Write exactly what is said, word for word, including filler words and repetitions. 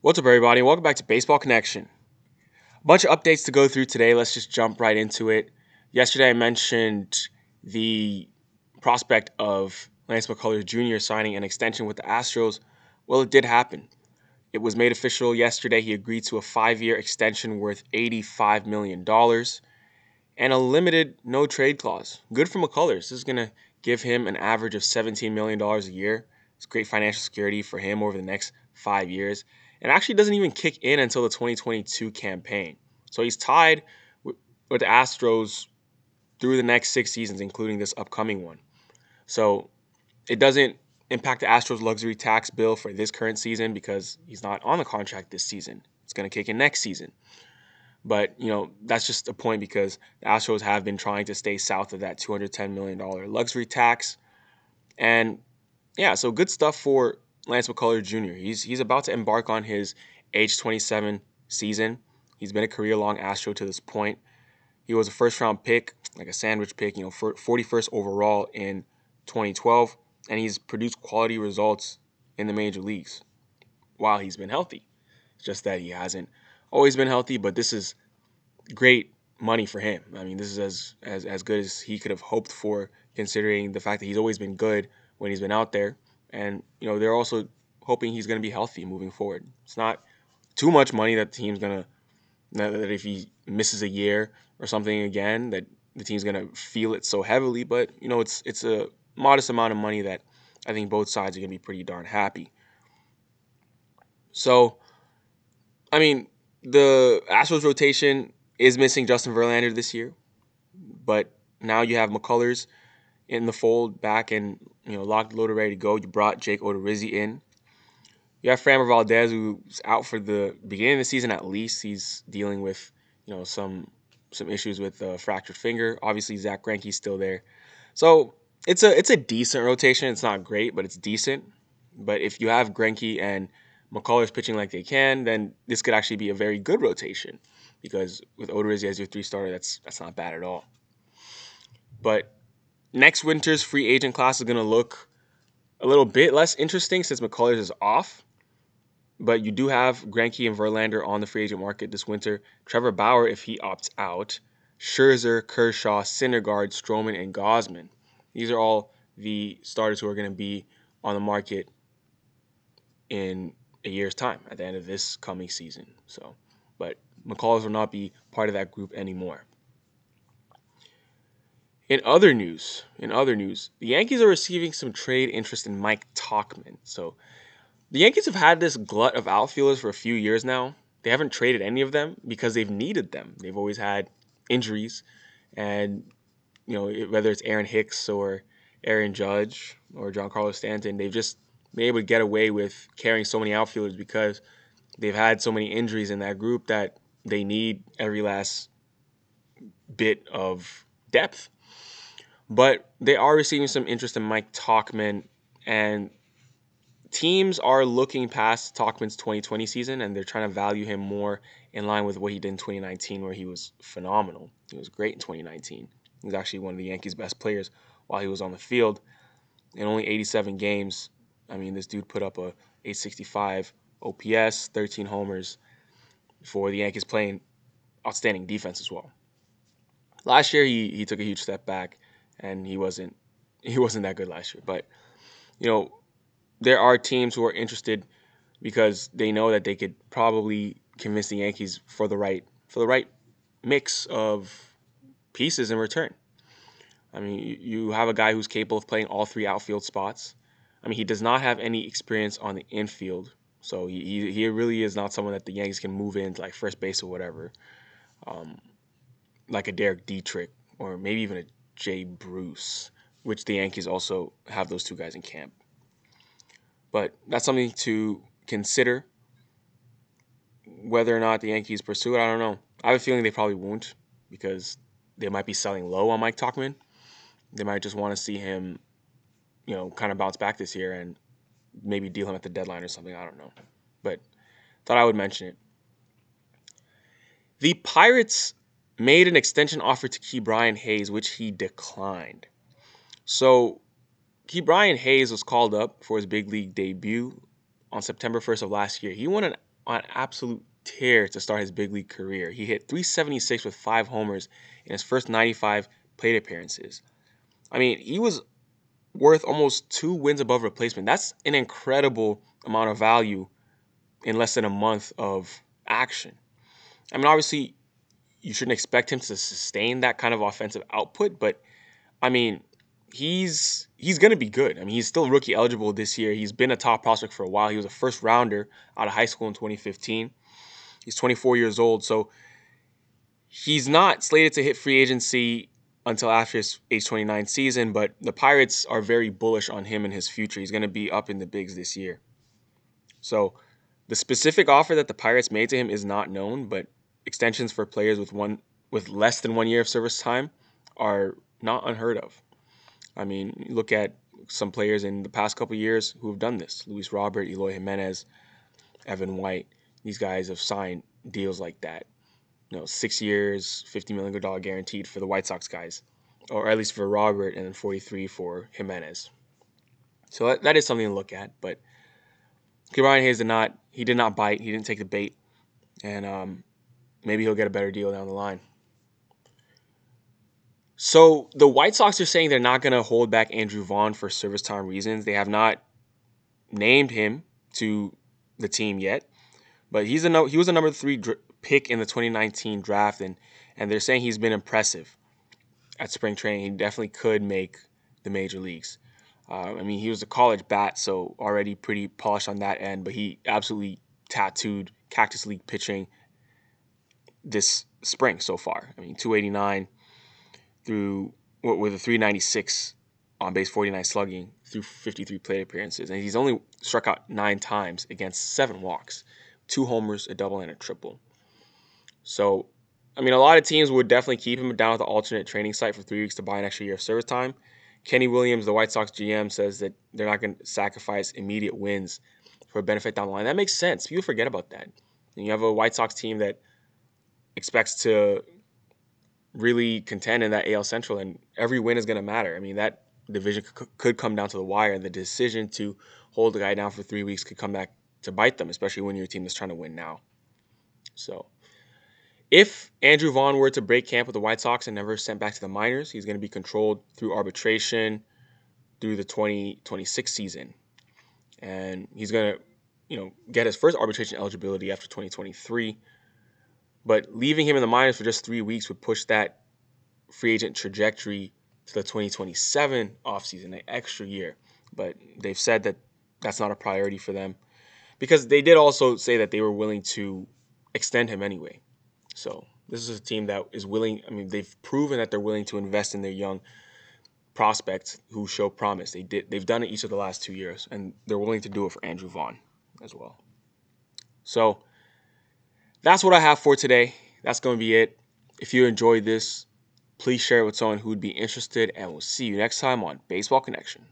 What's up, everybody? Welcome back to Baseball Connection. A bunch of updates to go through today. Let's just jump right into it. Yesterday, I mentioned the prospect of Lance McCullers Junior signing an extension with the Astros. Well, it did happen. It was made official yesterday. He agreed to a five-year extension worth eighty-five million dollars and a limited no-trade clause. Good for McCullers. This is going to give him an average of seventeen million dollars a year. It's great financial security for him over the next five years. It actually doesn't even kick in until the twenty twenty-two campaign. So he's tied with the Astros through the next six seasons, including this upcoming one. So it doesn't impact the Astros' luxury tax bill for this current season because he's not on the contract this season. It's going to kick in next season. But, you know, that's just a point because the Astros have been trying to stay south of that two hundred ten million dollars luxury tax. And, yeah, so good stuff for Lance McCullers Junior He's he's about to embark on his age twenty-seven season. He's been a career-long Astro to this point. He was a first-round pick, like a sandwich pick, you know, forty-first overall in twenty twelve, and he's produced quality results in the major leagues while he's been healthy. It's just that he hasn't always been healthy, but this is great money for him. I mean, this is as as, as good as he could have hoped for, considering the fact that he's always been good when he's been out there. And, you know, they're also hoping he's going to be healthy moving forward. It's not too much money that the team's going to, that if he misses a year or something again, that the team's going to feel it so heavily. But, you know, it's it's a modest amount of money that I think both sides are going to be pretty darn happy. So, I mean, the Astros rotation is missing Justin Verlander this year. But now you have McCullers in the fold, back and, you know, locked, loaded, ready to go. You brought Jake Odorizzi in. You have Framber Valdez, who's out for the beginning of the season at least. He's dealing with, you know, some some issues with a fractured finger. Obviously, Zach Greinke's still there. So it's a it's a decent rotation. It's not great, but it's decent. But if you have Greinke and McCullers pitching like they can, then this could actually be a very good rotation because with Odorizzi as your three-starter, that's that's not bad at all. But next winter's free agent class is going to look a little bit less interesting since McCullers is off. But you do have Greinke and Verlander on the free agent market this winter. Trevor Bauer, if he opts out. Scherzer, Kershaw, Syndergaard, Stroman, and Gausman. These are all the starters who are going to be on the market in a year's time at the end of this coming season. So, but McCullers will not be part of that group anymore. In other news, in other news, the Yankees are receiving some trade interest in Mike Tauchman. So the Yankees have had this glut of outfielders for a few years now. They haven't traded any of them because they've needed them. They've always had injuries. And, you know, whether it's Aaron Hicks or Aaron Judge or Giancarlo Stanton, they've just been able to get away with carrying so many outfielders because they've had so many injuries in that group that they need every last bit of depth. But they are receiving some interest in Mike Tauchman, and teams are looking past Tauchman's twenty twenty season, and they're trying to value him more in line with what he did in twenty nineteen, where he was phenomenal. He was great in twenty nineteen. He was actually one of the Yankees' best players while he was on the field. In only eighty-seven games, I mean, this dude put up a eight sixty-five O P S, thirteen homers for the Yankees, playing outstanding defense as well. Last year, he he took a huge step back. And he wasn't he wasn't that good last year. But, you know, there are teams who are interested because they know that they could probably convince the Yankees for the right for the right mix of pieces in return. I mean, you have a guy who's capable of playing all three outfield spots. I mean, he does not have any experience on the infield. So he he really is not someone that the Yankees can move into, like, first base or whatever, um, like a Derek Dietrich or maybe even a Jay Bruce, which the Yankees also have those two guys in camp. But that's something to consider. Whether or not the Yankees pursue it, I don't know. I have a feeling they probably won't because they might be selling low on Mike Tauchman. They might just want to see him, you know, kind of bounce back this year and maybe deal him at the deadline or something. I don't know. But thought I would mention it. The Pirates made an extension offer to Ke'Bryan Hayes, which he declined. So Ke'Bryan Hayes was called up for his big league debut on September first of last year. He won an on absolute tear to start his big league career. He hit three seventy-six with five homers in his first ninety-five plate appearances. I mean, he was worth almost two wins above replacement. That's an incredible amount of value in less than a month of action. I mean, obviously, you shouldn't expect him to sustain that kind of offensive output, but, I mean, he's he's going to be good. I mean, he's still rookie eligible this year. He's been a top prospect for a while. He was a first-rounder out of high school in twenty fifteen. He's twenty-four years old, so he's not slated to hit free agency until after his age twenty-nine season, but the Pirates are very bullish on him and his future. He's going to be up in the bigs this year. So the specific offer that the Pirates made to him is not known, but extensions for players with one with less than one year of service time are not unheard of. I mean, look at some players in the past couple of years who have done this. Luis Robert, Eloy Jimenez, Evan White. These guys have signed deals like that. You know, six years, fifty million dollars guaranteed for the White Sox guys, or at least for Robert, and then forty-three for Jimenez. So that, that is something to look at, but Ke'Bryan Hayes did not, he did not bite, he didn't take the bait, and um, maybe he'll get a better deal down the line. So the White Sox are saying they're not going to hold back Andrew Vaughn for service time reasons. They have not named him to the team yet, but he's a no, he was a number three dr- pick in the twenty nineteen draft, and, and they're saying he's been impressive at spring training. He definitely could make the major leagues. Uh, I mean, he was a college bat, so already pretty polished on that end, but he absolutely tattooed Cactus League pitching this spring so far. I mean, two eighty-nine through with a three ninety-six on base, forty-nine slugging through fifty-three plate appearances, and he's only struck out nine times against seven walks, two homers, a double, and a triple. So, I mean, a lot of teams would definitely keep him down at the alternate training site for three weeks to buy an extra year of service time. Kenny Williams, the White Sox G M, says that they're not going to sacrifice immediate wins for a benefit down the line. That makes sense. People forget about that. And you have a White Sox team that expects to really contend in that A L Central, and every win is going to matter. I mean, that division c- could come down to the wire, and the decision to hold the guy down for three weeks could come back to bite them, especially when your team is trying to win now. So, if Andrew Vaughn were to break camp with the White Sox and never sent back to the minors, he's going to be controlled through arbitration through the twenty twenty-six season. And he's going to, you know, get his first arbitration eligibility after twenty twenty-three. But leaving him in the minors for just three weeks would push that free agent trajectory to the twenty twenty-seven offseason, an extra year. But they've said that that's not a priority for them, because they did also say that they were willing to extend him anyway. So this is a team that is willing. I mean, they've proven that they're willing to invest in their young prospects who show promise. They did, they've done it each of the last two years, and they're willing to do it for Andrew Vaughn as well. So that's what I have for today. That's going to be it. If you enjoyed this, please share it with someone who would be interested, and we'll see you next time on Baseball Connection.